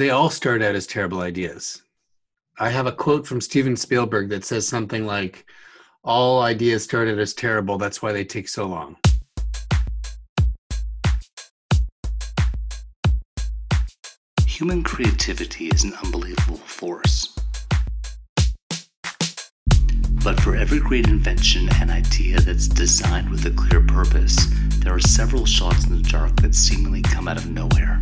they all start out as terrible ideas. I have a quote from Steven Spielberg that says something like, all ideas started as terrible. That's why they take so long. Human creativity is an unbelievable force. But for every great invention and idea that's designed with a clear purpose, there are several shots in the dark that seemingly come out of nowhere.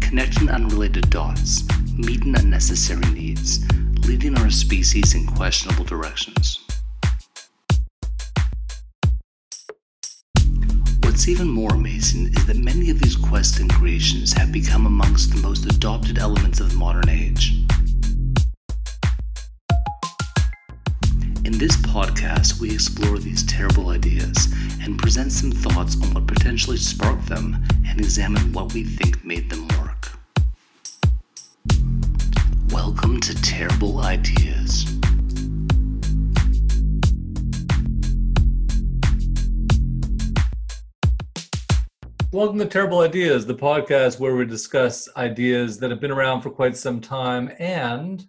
Connecting unrelated dots, meeting unnecessary needs, leading our species in questionable directions. What's even more amazing is that many of these quests and creations have become amongst the most adopted elements of the modern age. In this podcast, we explore these terrible ideas and present some thoughts on what potentially sparked them and examine what we think made them work. Welcome to Terrible Ideas. Welcome to Terrible Ideas, the podcast where we discuss ideas that have been around for quite some time and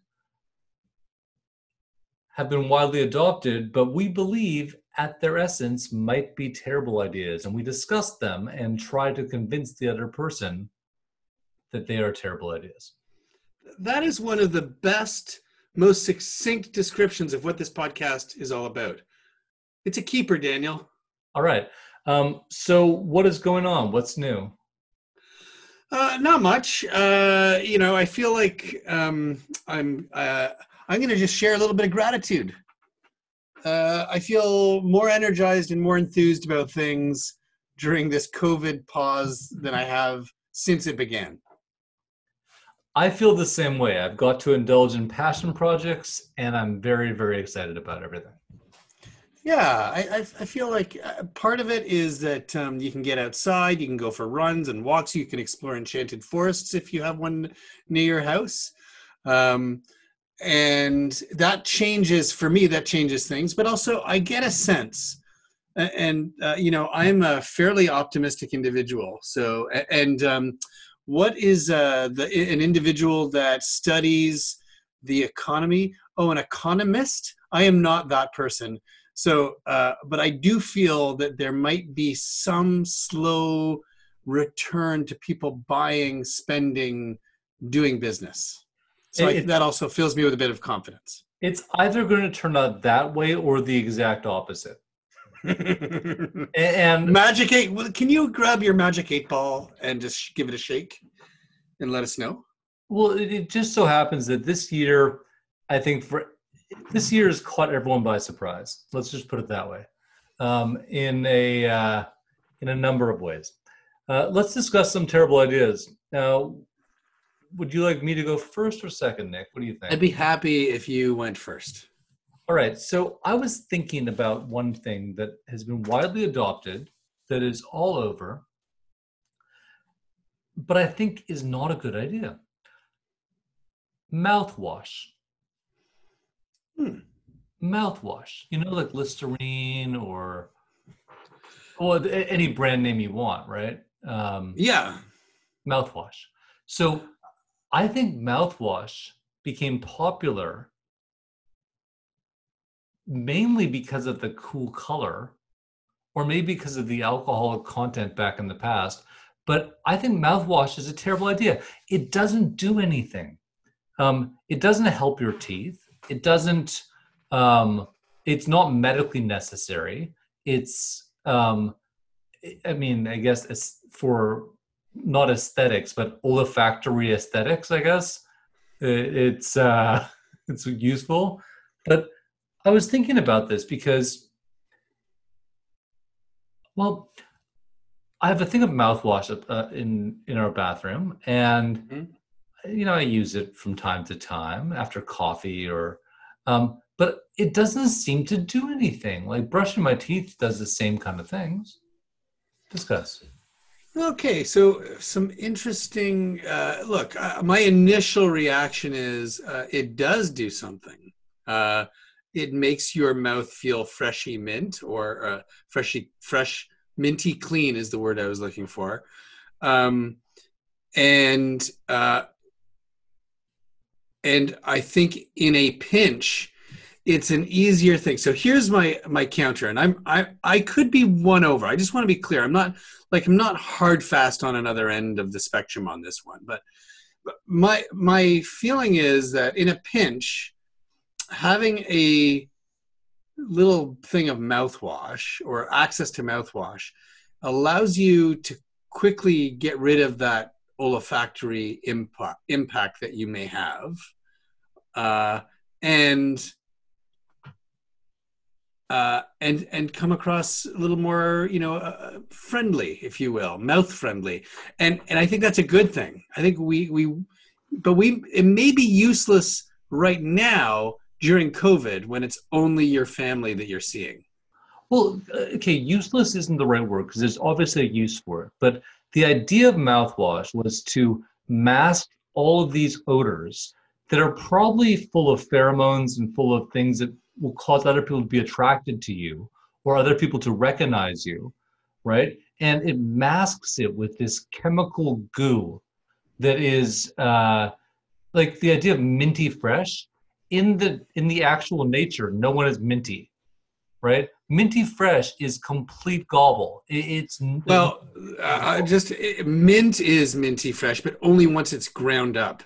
have been widely adopted, but we believe at their essence might be terrible ideas. And we discuss them and try to convince the other person that they are terrible ideas. That is one of the best, most succinct descriptions of what this podcast is all about. It's a keeper, Daniel. All right. So what is going on? What's new? Not much. I feel like I'm going to just share a little bit of gratitude. I feel more energized and more enthused about things during this COVID pause than I have since it began. I feel the same way. I've got to indulge in passion projects, and I'm very, very excited about everything. Yeah, I feel like part of it is that you can get outside, you can go for runs and walks, you can explore enchanted forests if you have one near your house. And that changes, for me, that changes things. But also, I get a sense, and I'm a fairly optimistic individual. So, what is an individual that studies the economy? Oh, an economist? I am not that person. So, but I do feel that there might be some slow return to people buying, spending, doing business. So that also fills me with a bit of confidence. It's either going to turn out that way or the exact opposite. And Magic 8, well, can you grab your Magic 8 ball and just give it a shake and let us know? Well, it just so happens that this year, I think this year has caught everyone by surprise. Let's just put it that way, in a number of ways. Let's discuss some terrible ideas. Now, would you like me to go first or second, Nick? What do you think? I'd be happy if you went first. All right, so I was thinking about one thing that has been widely adopted, that is all over, but I think is not a good idea. Mouthwash. Mouthwash, like Listerine or any brand name you want, right? Yeah. Mouthwash. So I think mouthwash became popular mainly because of the cool color, or maybe because of the alcoholic content back in the past. But I think mouthwash is a terrible idea. It doesn't do anything. It doesn't help your teeth. It doesn't, it's not medically necessary. It's, I guess it's for not aesthetics, but olfactory aesthetics, I guess. It's useful, but I was thinking about this because, well, I have a thing of mouthwash in our bathroom, and I use it from time to time after coffee, or, but it doesn't seem to do anything. Like brushing my teeth does the same kind of things. Discuss. Okay, so some interesting. My initial reaction is it does do something. It makes your mouth feel freshy mint, or fresh minty clean is the word I was looking for. And I think in a pinch, it's an easier thing. So here's my counter, and I could be won over. I just want to be clear. I'm not hard fast on another end of the spectrum on this one, but my feeling is that in a pinch, having a little thing of mouthwash or access to mouthwash allows you to quickly get rid of that olfactory impact that you may have. And come across a little more, friendly, if you will, mouth friendly. And I think that's a good thing. I think it may be useless right now during COVID when it's only your family that you're seeing. Well, okay, useless isn't the right word because there's obviously a use for it. But the idea of mouthwash was to mask all of these odors that are probably full of pheromones and full of things that will cause other people to be attracted to you or other people to recognize you, right? And it masks it with this chemical goo that is like the idea of minty fresh. In the actual nature, no one is minty, right? Minty fresh is complete gobble. Mint is minty fresh, but only once it's ground up.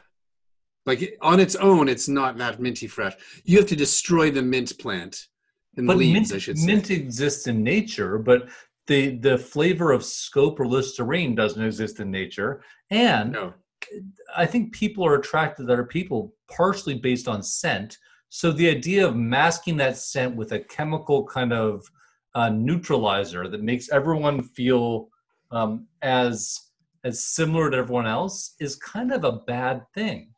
Like on its own, it's not that minty fresh. You have to destroy the mint plant and leaves, I should say. Mint exists in nature, but the flavor of scope or Listerine doesn't exist in nature. And no. I think people are attracted to other people partially based on scent. So the idea of masking that scent with a chemical kind of neutralizer that makes everyone feel as similar to everyone else is kind of a bad thing.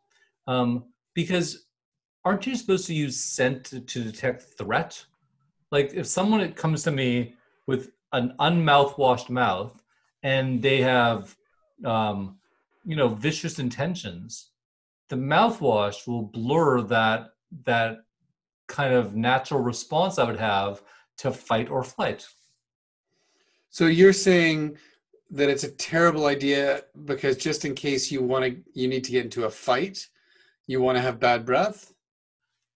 Because aren't you supposed to use scent to detect threat? Like if someone comes to me with an unmouthwashed mouth and they have, vicious intentions, the mouthwash will blur that kind of natural response I would have to fight or flight. So you're saying that it's a terrible idea because just in case you need to get into a fight, you want to have bad breath?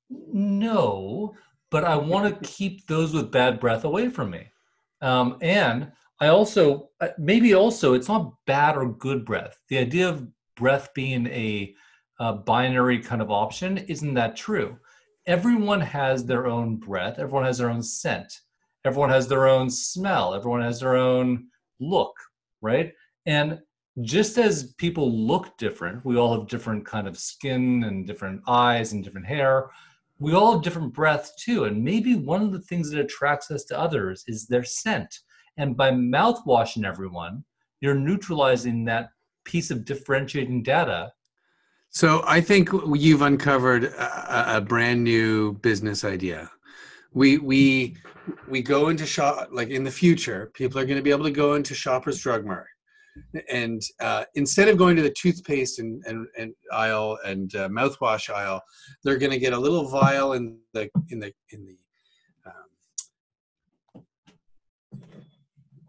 No, but I want to keep those with bad breath away from me. And I also, it's not bad or good breath. The idea of breath being a binary kind of option, isn't that true? Everyone has their own breath. Everyone has their own scent. Everyone has their own smell. Everyone has their own look, right? And just as people look different, we all have different kind of skin and different eyes and different hair, we all have different breath too. And maybe one of the things that attracts us to others is their scent. And by mouthwashing everyone, you're neutralizing that piece of differentiating data. So I think you've uncovered a brand new business idea. We go into in the future, people are going to be able to go into Shoppers Drug Mart. And instead of going to the toothpaste and aisle and mouthwash aisle, they're going to get a little vial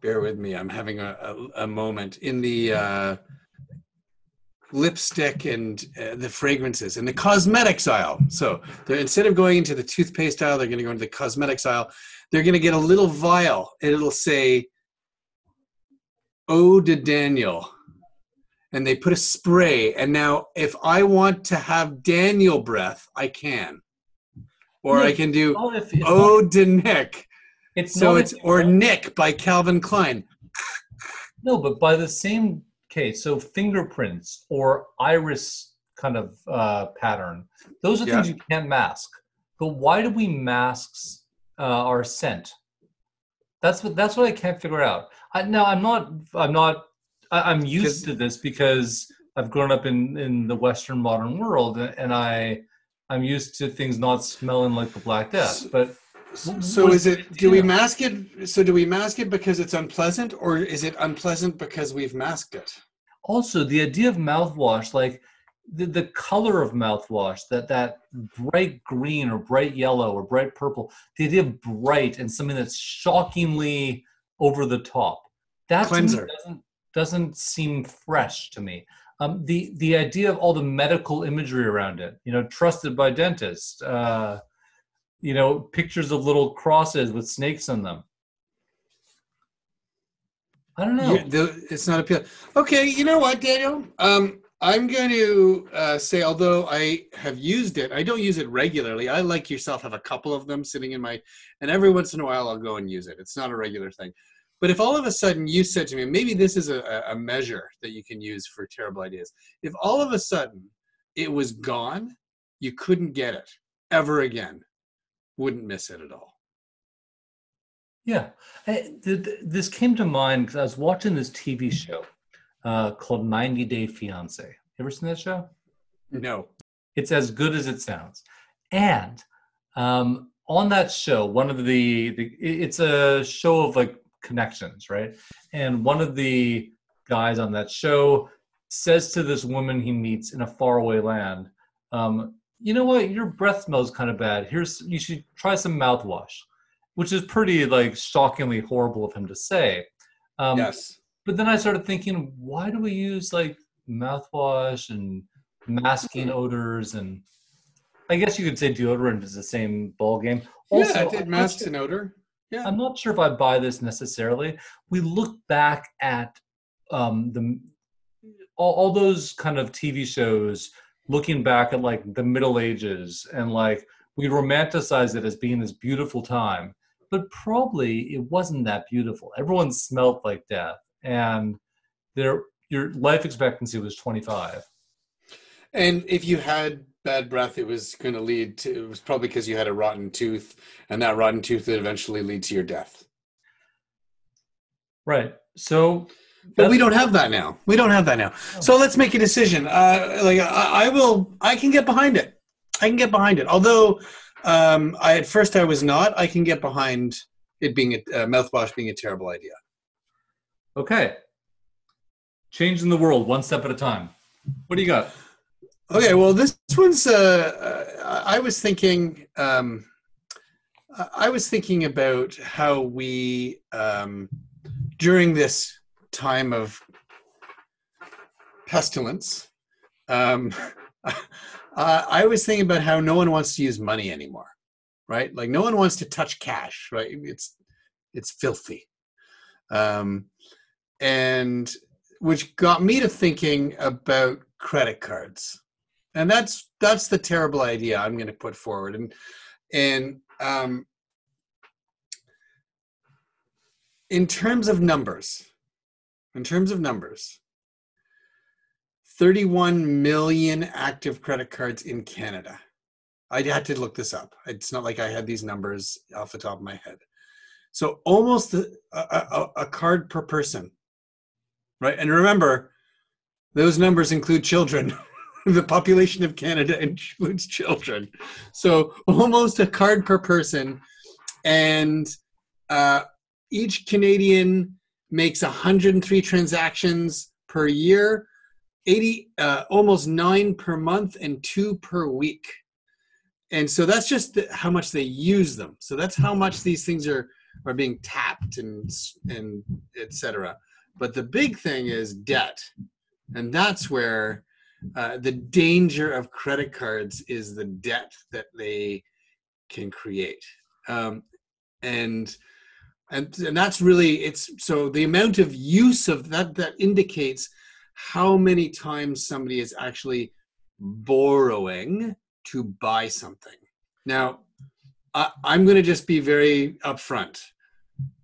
bear with me, I'm having a moment in the lipstick and the fragrances and the cosmetics aisle. So instead of going into the toothpaste aisle, they're going to go into the cosmetics aisle. They're going to get a little vial, and it'll say Eau de Daniel, and they put a spray, and now if I want to have Daniel breath, I can. Or Nick, I can do Eau de Nick. Nick by Calvin Klein. No, but by the same case, so fingerprints or iris kind of pattern, those are things you can't mask. But why do we mask our scent? That's what I can't figure out. I'm used to this because I've grown up in the Western modern world, and I'm used to things not smelling like the Black Death. But so is it? Do we mask it? So do we mask it because it's unpleasant, or is it unpleasant because we've masked it? Also, the idea of mouthwash, like the color of mouthwash, that bright green or bright yellow or bright purple, the idea of bright and something that's shockingly over the top. That doesn't seem fresh to me. The idea of all the medical imagery around it, you know, trusted by dentists, you know, pictures of little crosses with snakes on them. I don't know. It's not appealing. Okay, you know what, Daniel? I'm going to say, although I have used it, I don't use it regularly. I, like yourself, have a couple of them sitting in my, and every once in a while I'll go and use it. It's not a regular thing. But if all of a sudden you said to me, maybe this is a measure that you can use for terrible ideas. If all of a sudden it was gone, you couldn't get it ever again, wouldn't miss it at all. Yeah, this came to mind because I was watching this TV show called 90 Day Fiancé. Ever seen that show? No. It's as good as it sounds. And on that show, one of it's a show of like connections, right? And one of the guys on that show says to this woman he meets in a faraway land, you know what, your breath smells kind of bad. You should try some mouthwash. Which is pretty, like, shockingly horrible of him to say. Yes. But then I started thinking, why do we use, like, mouthwash and masking odors? And I guess you could say deodorant is the same ballgame. Yeah, I did masks and odor. Yeah. I'm not sure if I buy this necessarily. We look back at all those kind of TV shows, looking back at, like, the Middle Ages, and, like, we romanticize it as being this beautiful time. But probably it wasn't that beautiful. Everyone smelled like death, and your life expectancy was 25. And if you had bad breath, it was probably because you had a rotten tooth, and that rotten tooth would eventually lead to your death. Right. So, but we don't have that now. We don't have that now. Oh. So let's make a decision. I can get behind it. I can get behind it. Although, at first I was not. I can get behind it being mouthwash being a terrible idea. Okay. Changing the world one step at a time. What do you got? Okay, well, this one's, I was thinking about how we, during this time of pestilence, I was thinking about how no one wants to use money anymore, right? Like no one wants to touch cash, right? It's filthy. And which got me to thinking about credit cards. And that's the terrible idea I'm going to put forward. And in terms of numbers, 31 million active credit cards in Canada. I had to look this up. It's not like I had these numbers off the top of my head. So almost a card per person, right? And remember, those numbers include children. The population of Canada includes children. So almost a card per person. And each Canadian makes 103 transactions per year. Almost 9 per month and 2 per week. And so that's just how much they use them. So that's how much these things are being tapped and et cetera. But the big thing is debt. And that's where the danger of credit cards is the debt that they can create. And that's really, so the amount of use of that indicates how many times somebody is actually borrowing to buy something. Now, I'm going to just be very upfront.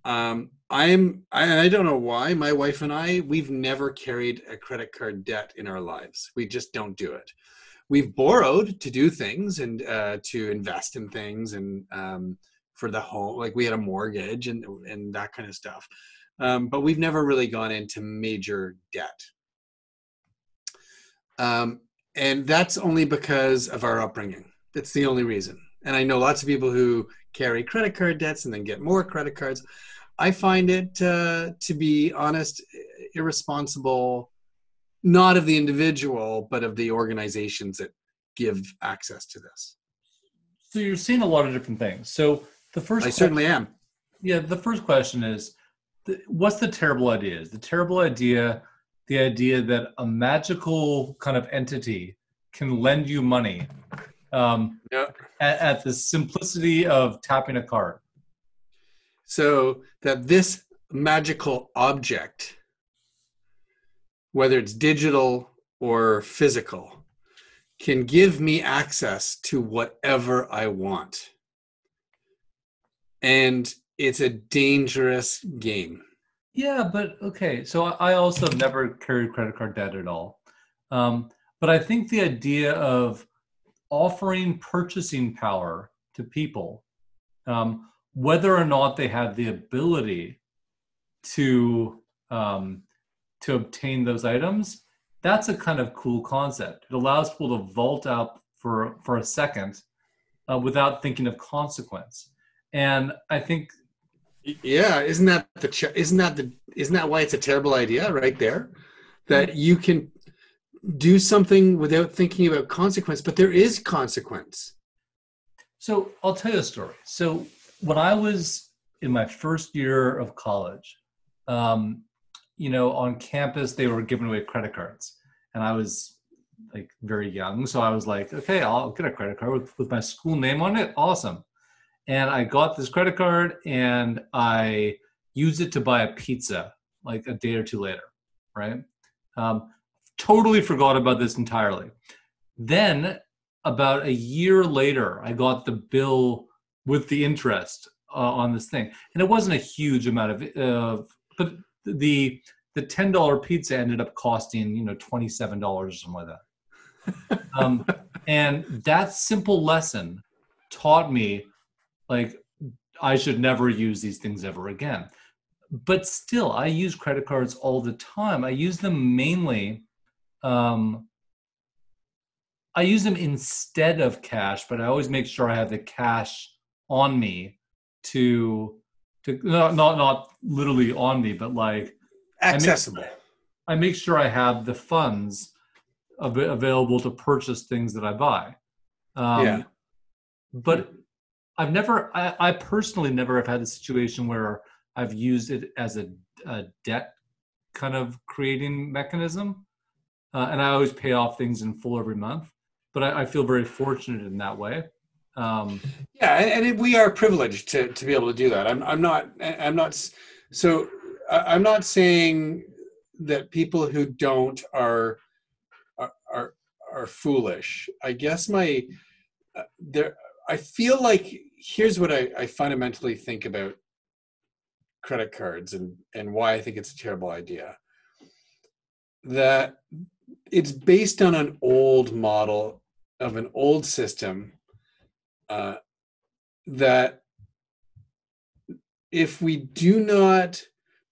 I don't know why, my wife and I, we've never carried a credit card debt in our lives. We just don't do it. We've borrowed to do things and to invest in things and for the home, like we had a mortgage and that kind of stuff. But we've never really gone into major debt. And that's only because of our upbringing. That's the only reason. And I know lots of people who carry credit card debts and then get more credit cards. I find it, to be honest, irresponsible, not of the individual, but of the organizations that give access to this. So you're seeing a lot of different things. So certainly am. Yeah, the first question is, what's the terrible idea? Is the terrible idea the idea that a magical kind of entity can lend you money at the simplicity of tapping a card. So that this magical object, whether it's digital or physical, can give me access to whatever I want. And it's a dangerous game. Yeah, but okay. So I also have never carried credit card debt at all. But I think the idea of offering purchasing power to people, whether or not they have the ability to obtain those items, that's a kind of cool concept. It allows people to vault up for a second without thinking of consequence. And I think, yeah, isn't that why it's a terrible idea right there? That you can do something without thinking about consequence, but there is consequence. So I'll tell you a story. So when I was in my first year of college, you know, on campus, they were giving away credit cards. And I was like very young. So I was like, okay, I'll get a credit card with my school name on it. Awesome. And I got this credit card and I used it to buy a pizza like a day or two later, right? Totally forgot about this entirely. Then about a year later, I got the bill with the interest on this thing. And it wasn't a huge amount of, but the $10 pizza ended up costing, you know, $27 or something like that. And that simple lesson taught me, like, I should never use these things ever again. But still, I use credit cards all the time. I use them mainly, I use them instead of cash, but I always make sure I have the cash on me to not literally on me, but like accessible. I make sure I have the funds available to purchase things that I buy. But I've never, I personally never have had a situation where I've used it as a debt kind of creating mechanism. And I always pay off things in full every month, but I feel very fortunate in that way. And we are privileged to be able to do that. I'm not saying that people who don't are foolish. I guess I feel like here's what I fundamentally think about credit cards and why I think it's a terrible idea. That it's based on an old model of an old system that if we do not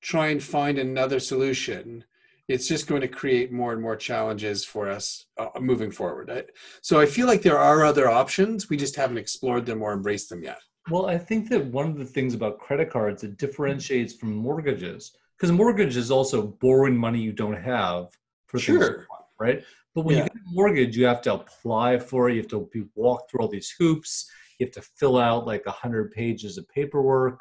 try and find another solution, it's just going to create more and more challenges for us moving forward. So I feel like there are other options. We just haven't explored them or embraced them yet. Well, I think that one of the things about credit cards that differentiates from mortgages, because mortgage is also borrowing money you don't have for things you want, right? But when you get a mortgage, you have to apply for it. You have to be walked through all these hoops. You have to fill out like 100 pages of paperwork.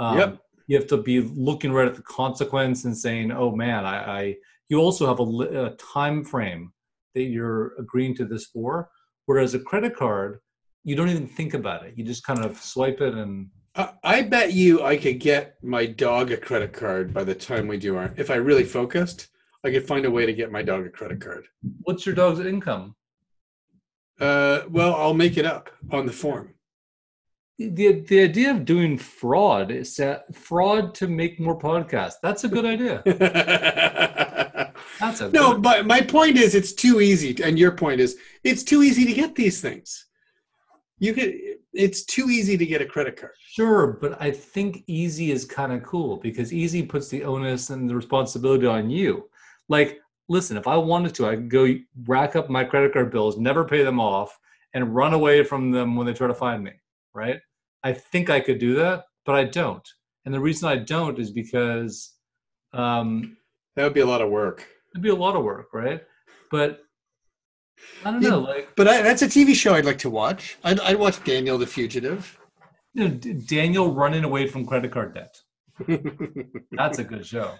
You have to be looking right at the consequence and saying, oh man, you also have a time frame that you're agreeing to this for. Whereas a credit card, you don't even think about it. You just kind of swipe it and... I bet you I could get my dog a credit card by the time we do our... If I really focused, I could find a way to get my dog a credit card. What's your dog's income? Well, I'll make it up on the form. The idea of doing fraud is that fraud to make more podcasts. That's a good idea. But my point is it's too easy. And your point is it's too easy to get these things. It's too easy to get a credit card. Sure, but I think easy is kind of cool because easy puts the onus and the responsibility on you. Like, listen, if I wanted to, I could go rack up my credit card bills, never pay them off, and run away from them when they try to find me, right? I think I could do that, but I don't. And the reason I don't is because... that would be a lot of work. It'd be a lot of work, right? But I don't know. That's a TV show I'd like to watch. I'd watch Daniel the Fugitive. You know, Daniel running away from credit card debt. That's a good show.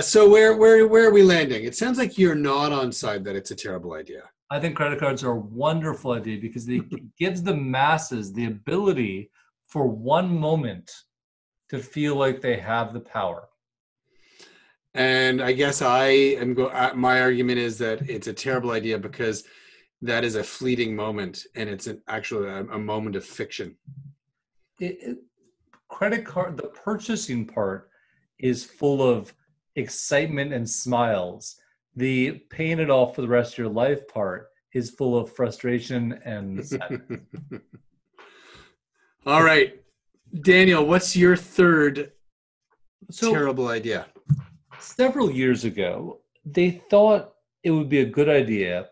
So where are we landing? It sounds like you're not on side that it's a terrible idea. I think credit cards are a wonderful idea because they gives the masses the ability for one moment to feel like they have the power. And I guess I am my argument is that it's a terrible idea because that is a fleeting moment, and it's an actually a moment of fiction. Credit card, the purchasing part is full of excitement and smiles. The paying it off for the rest of your life part is full of frustration and sadness. All right, Daniel, what's your third terrible idea? Several years ago, they thought it would be a good idea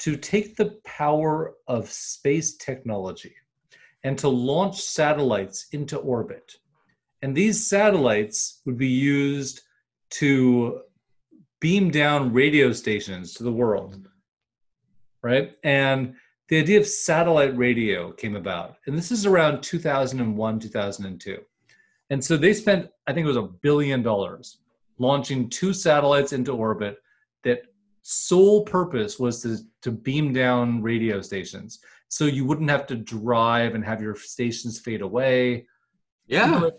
to take the power of space technology and to launch satellites into orbit. And these satellites would be used to beam down radio stations to the world, right? And the idea of satellite radio came about. And this is around 2001, 2002. And so they spent, I think it was $1 billion, launching 2 satellites into orbit that sole purpose was to beam down radio stations. So you wouldn't have to drive and have your stations fade away. Yeah.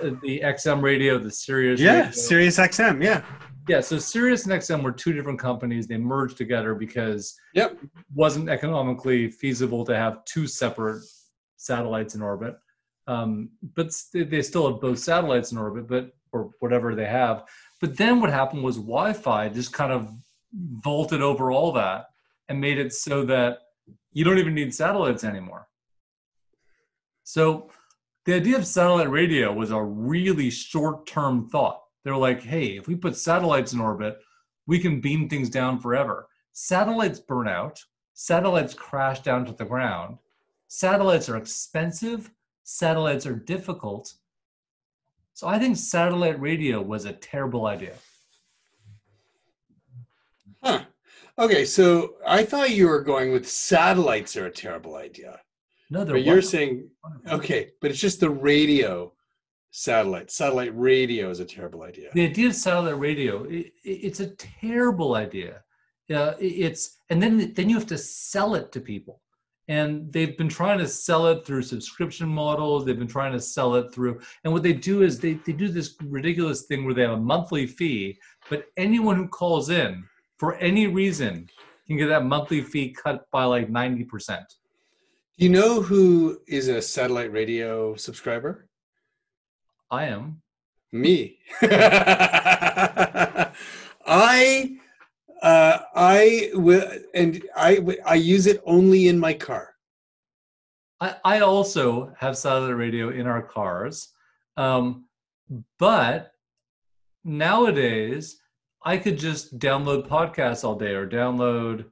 The XM radio, the Sirius. Yeah, radio. Sirius XM, yeah. Yeah, so Sirius and XM were 2 different companies. They merged together because it wasn't economically feasible to have 2 separate satellites in orbit. But they still have both satellites in orbit, but or whatever they have. But then what happened was Wi-Fi just kind of vaulted over all that and made it so that you don't even need satellites anymore. So the idea of satellite radio was a really short-term thought. They were like, hey, if we put satellites in orbit, we can beam things down forever. Satellites burn out. Satellites crash down to the ground. Satellites are expensive. Satellites are difficult. So I think satellite radio was a terrible idea. Huh. Okay, so I thought you were going with satellites are a terrible idea. No, they're wonderful. You're saying, okay, but it's just the radio satellite. Satellite radio is a terrible idea. The idea of satellite radio, it's a terrible idea. And then you have to sell it to people. And they've been trying to sell it through subscription models. They've been trying to sell it through. And what they do is they do this ridiculous thing where they have a monthly fee, but anyone who calls in for any reason can get that monthly fee cut by like 90%. Do you know who is a satellite radio subscriber? I am. Me. I use it only in my car. I also have satellite radio in our cars, but nowadays I could just download podcasts all day, or download,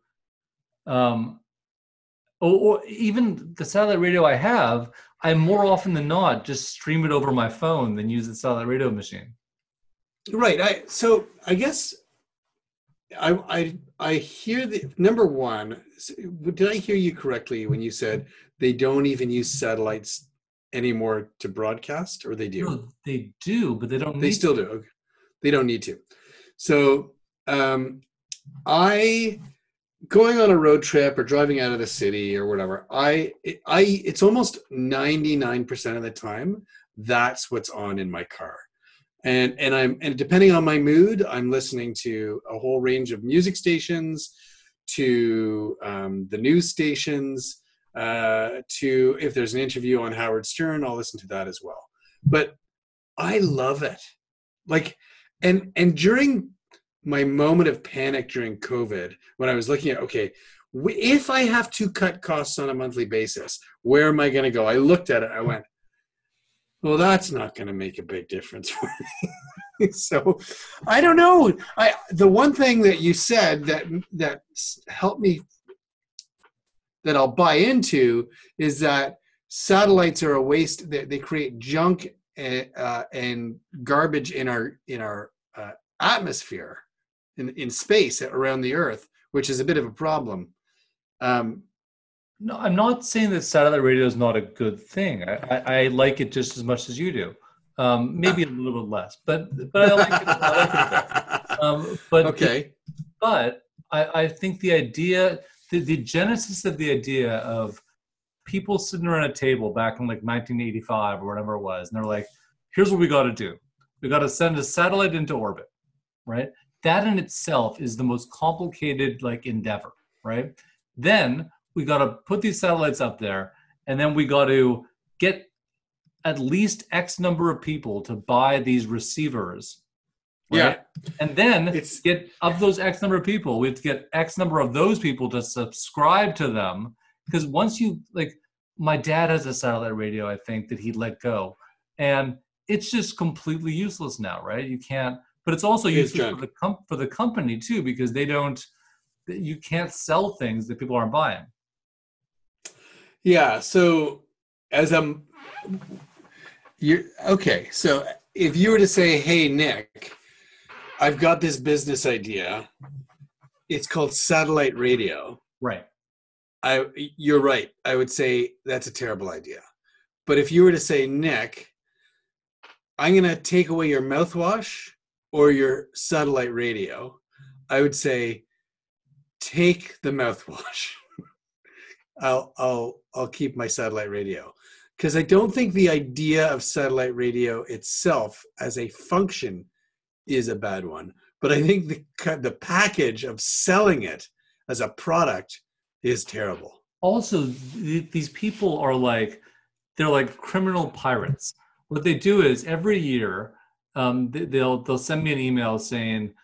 or even the satellite radio I have. I more often than not just stream it over my phone than use the satellite radio machine. Right. I hear the number one. Did I hear you correctly when you said they don't even use satellites anymore to broadcast, or they do? No, they do, but they don't. They still do. Okay. They don't need to. So, going on a road trip or driving out of the city or whatever, it's almost 99% of the time that's what's on in my car. And depending on my mood, I'm listening to a whole range of music stations, to the news stations, to if there's an interview on Howard Stern, I'll listen to that as well. But I love it. Like, and during my moment of panic during COVID, when I was looking at, okay, if I have to cut costs on a monthly basis, where am I going to go? I looked at it, I went, well, that's not going to make a big difference for me. So I don't know. The one thing that you said that helped me, that I'll buy into, is that satellites are a waste. They create junk and garbage in our atmosphere, in space around the Earth, which is a bit of a problem. No, I'm not saying that satellite radio is not a good thing. I like it just as much as you do. Maybe a little bit less, but I like it. But I think the idea, the genesis of the idea of people sitting around a table back in like 1985 or whatever it was, and they're like, "Here's what we got to do. We got to send a satellite into orbit," right? That in itself is the most complicated like endeavor, right? Then we got to put these satellites up there, and then we got to get at least X number of people to buy these receivers. Right? Yeah. And then it's get of those X number of people, we have to get X number of those people to subscribe to them. Because once you, like, my dad has a satellite radio, I think, that he let go. And it's just completely useless now, right? You can't, but it's also useless for the company too, because they don't, you can't sell things that people aren't buying. Yeah. So as I'm, okay, so if you were to say, "Hey, Nick, I've got this business idea. It's called satellite radio." Right. You're right. I would say that's a terrible idea. But if you were to say, "Nick, I'm going to take away your mouthwash or your satellite radio," I would say, "Take the mouthwash. I'll keep my satellite radio." Because I don't think the idea of satellite radio itself as a function is a bad one. But I think the package of selling it as a product is terrible. Also, these people are like, they're like criminal pirates. What they do is every year, they'll send me an email saying,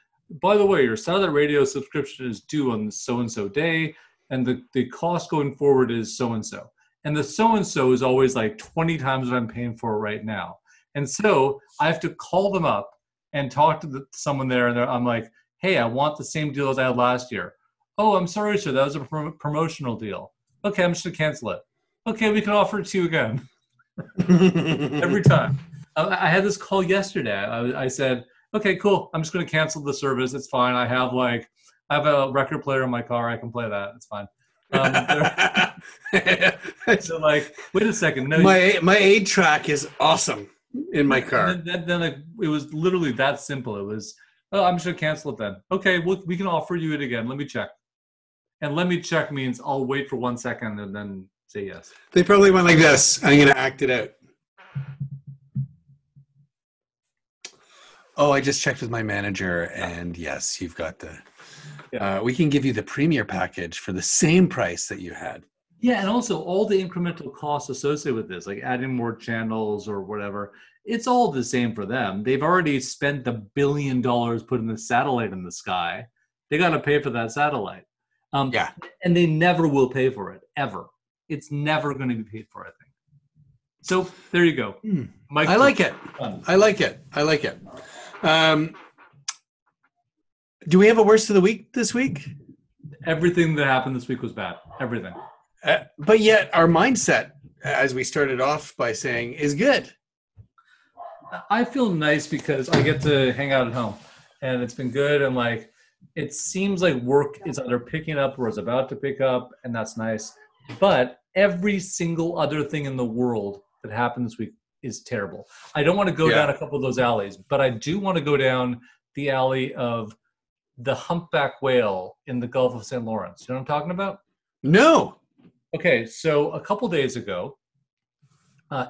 "By the way, your satellite radio subscription is due on so-and-so day, and the cost going forward is so-and-so." And the so-and-so is always like 20 times what I'm paying for right now. And so I have to call them up and talk to someone there. And I'm like, "Hey, I want the same deal as I had last year." "Oh, I'm sorry, sir. That was a promotional deal." "Okay, I'm just going to cancel it." "Okay, we can offer it to you again." Every time. I had this call yesterday. I said, "Okay, cool. I'm just going to cancel the service. It's fine. I have a record player in my car. I can play that. It's fine." So like, wait a second. No, my 8-track is awesome in my car. Then it was literally that simple. It was, "Oh, I'm just gonna cancel it then." "Okay, we can offer you it again. Let me check." And "let me check" means I'll wait for 1 second and then say yes. They probably went like this. "I'm gonna act it out. Oh, I just checked with my manager, and yes, you've got the." Yeah. "We can give you the premier package for the same price that you had." Yeah, and also all the incremental costs associated with this, like adding more channels or whatever, it's all the same for them. They've already spent the $1 billion putting the satellite in the sky. They got to pay for that satellite. Yeah. And they never will pay for it, ever. It's never going to be paid for, I think. So there you go. Mike, I like it. I like it. I like it. Do we have a worst of the week this week? Everything that happened this week was bad. Everything. But yet our mindset, as we started off by saying, is good. I feel nice because I get to hang out at home. And it's been good. And like, it seems like work is either picking up or is about to pick up. And that's nice. But every single other thing in the world that happened this week is terrible. I don't want to go down a couple of those alleys. But I do want to go down the alley of the humpback whale in the Gulf of St. Lawrence. You know what I'm talking about? No. Okay, so a couple days ago,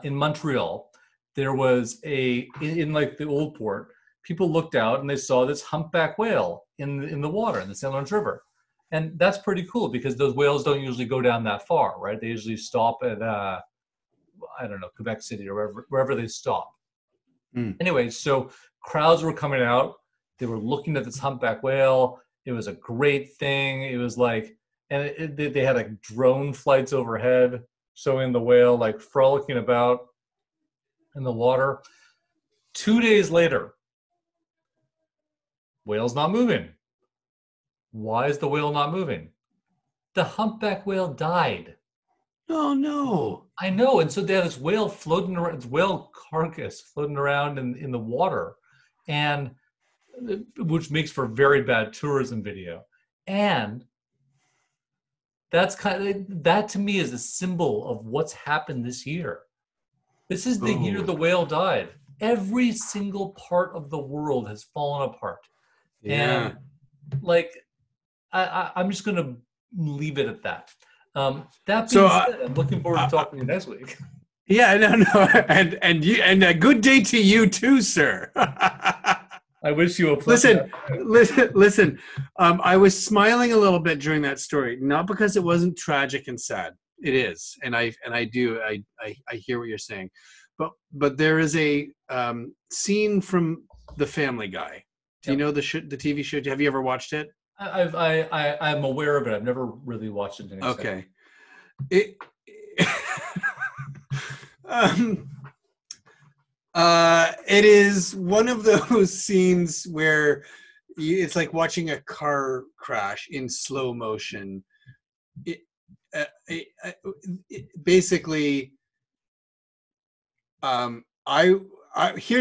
in Montreal, there was in like the old port, people looked out and they saw this humpback whale in the water, in the St. Lawrence River. And that's pretty cool because those whales don't usually go down that far, right? They usually stop at, I don't know, Quebec City or wherever they stop. Mm. Anyway, so crowds were coming out. They were looking at this humpback whale. It was a great thing. It was like, and they had like drone flights overhead showing the whale like frolicking about in the water. 2 days later, whale's not moving. Why is the whale not moving? The humpback whale died. Oh no. I know. And so they had this whale floating around, this whale carcass floating around in the water. And which makes for very bad tourism video. And that's that to me is a symbol of what's happened this year. This is the year the whale died. every single part of the world has fallen apart. Yeah. And like, I'm just going to leave it at that. That being said, I'm looking forward to talking to you next week. Yeah, no, and a good day to you too, sir. I wish you a pleasure. Listen. I was smiling a little bit during that story, not because it wasn't tragic and sad. It is, and I hear what you're saying, but there is a scene from The Family Guy. Do you know the TV show? Have you ever watched it? I'm aware of it. I've never really watched it. Okay. It is one of those scenes where it's like watching a car crash in slow motion. Here's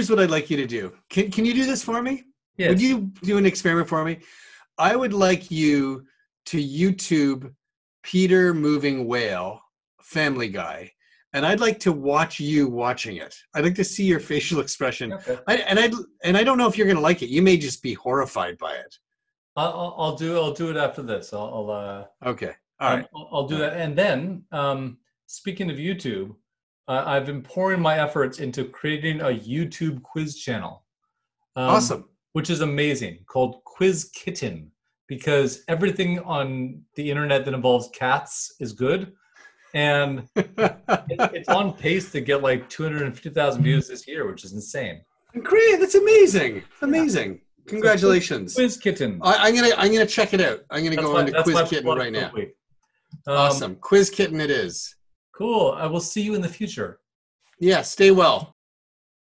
what I'd like you to do. Can you do this for me? Yes. Would you do an experiment for me? I would like you to YouTube Peter Moving Whale, Family Guy. And I'd like to watch you watching it. I'd like to see your facial expression. Okay. I don't know if you're going to like it. You may just be horrified by it. I'll do it after this. Okay. All right. I'll do that. And then, speaking of YouTube, I've been pouring my efforts into creating a YouTube quiz channel. Awesome. Which is amazing, called Quiz Kitten, because everything on the internet that involves cats is good. And it's on pace to get like 250,000 views this year, which is insane. Great, that's amazing! Amazing! Congratulations, Quiz Kitten. I'm gonna check it out. I'm gonna go on to Quiz Kitten right now. Awesome, Quiz Kitten it is. Cool. I will see you in the future. Yeah, stay well.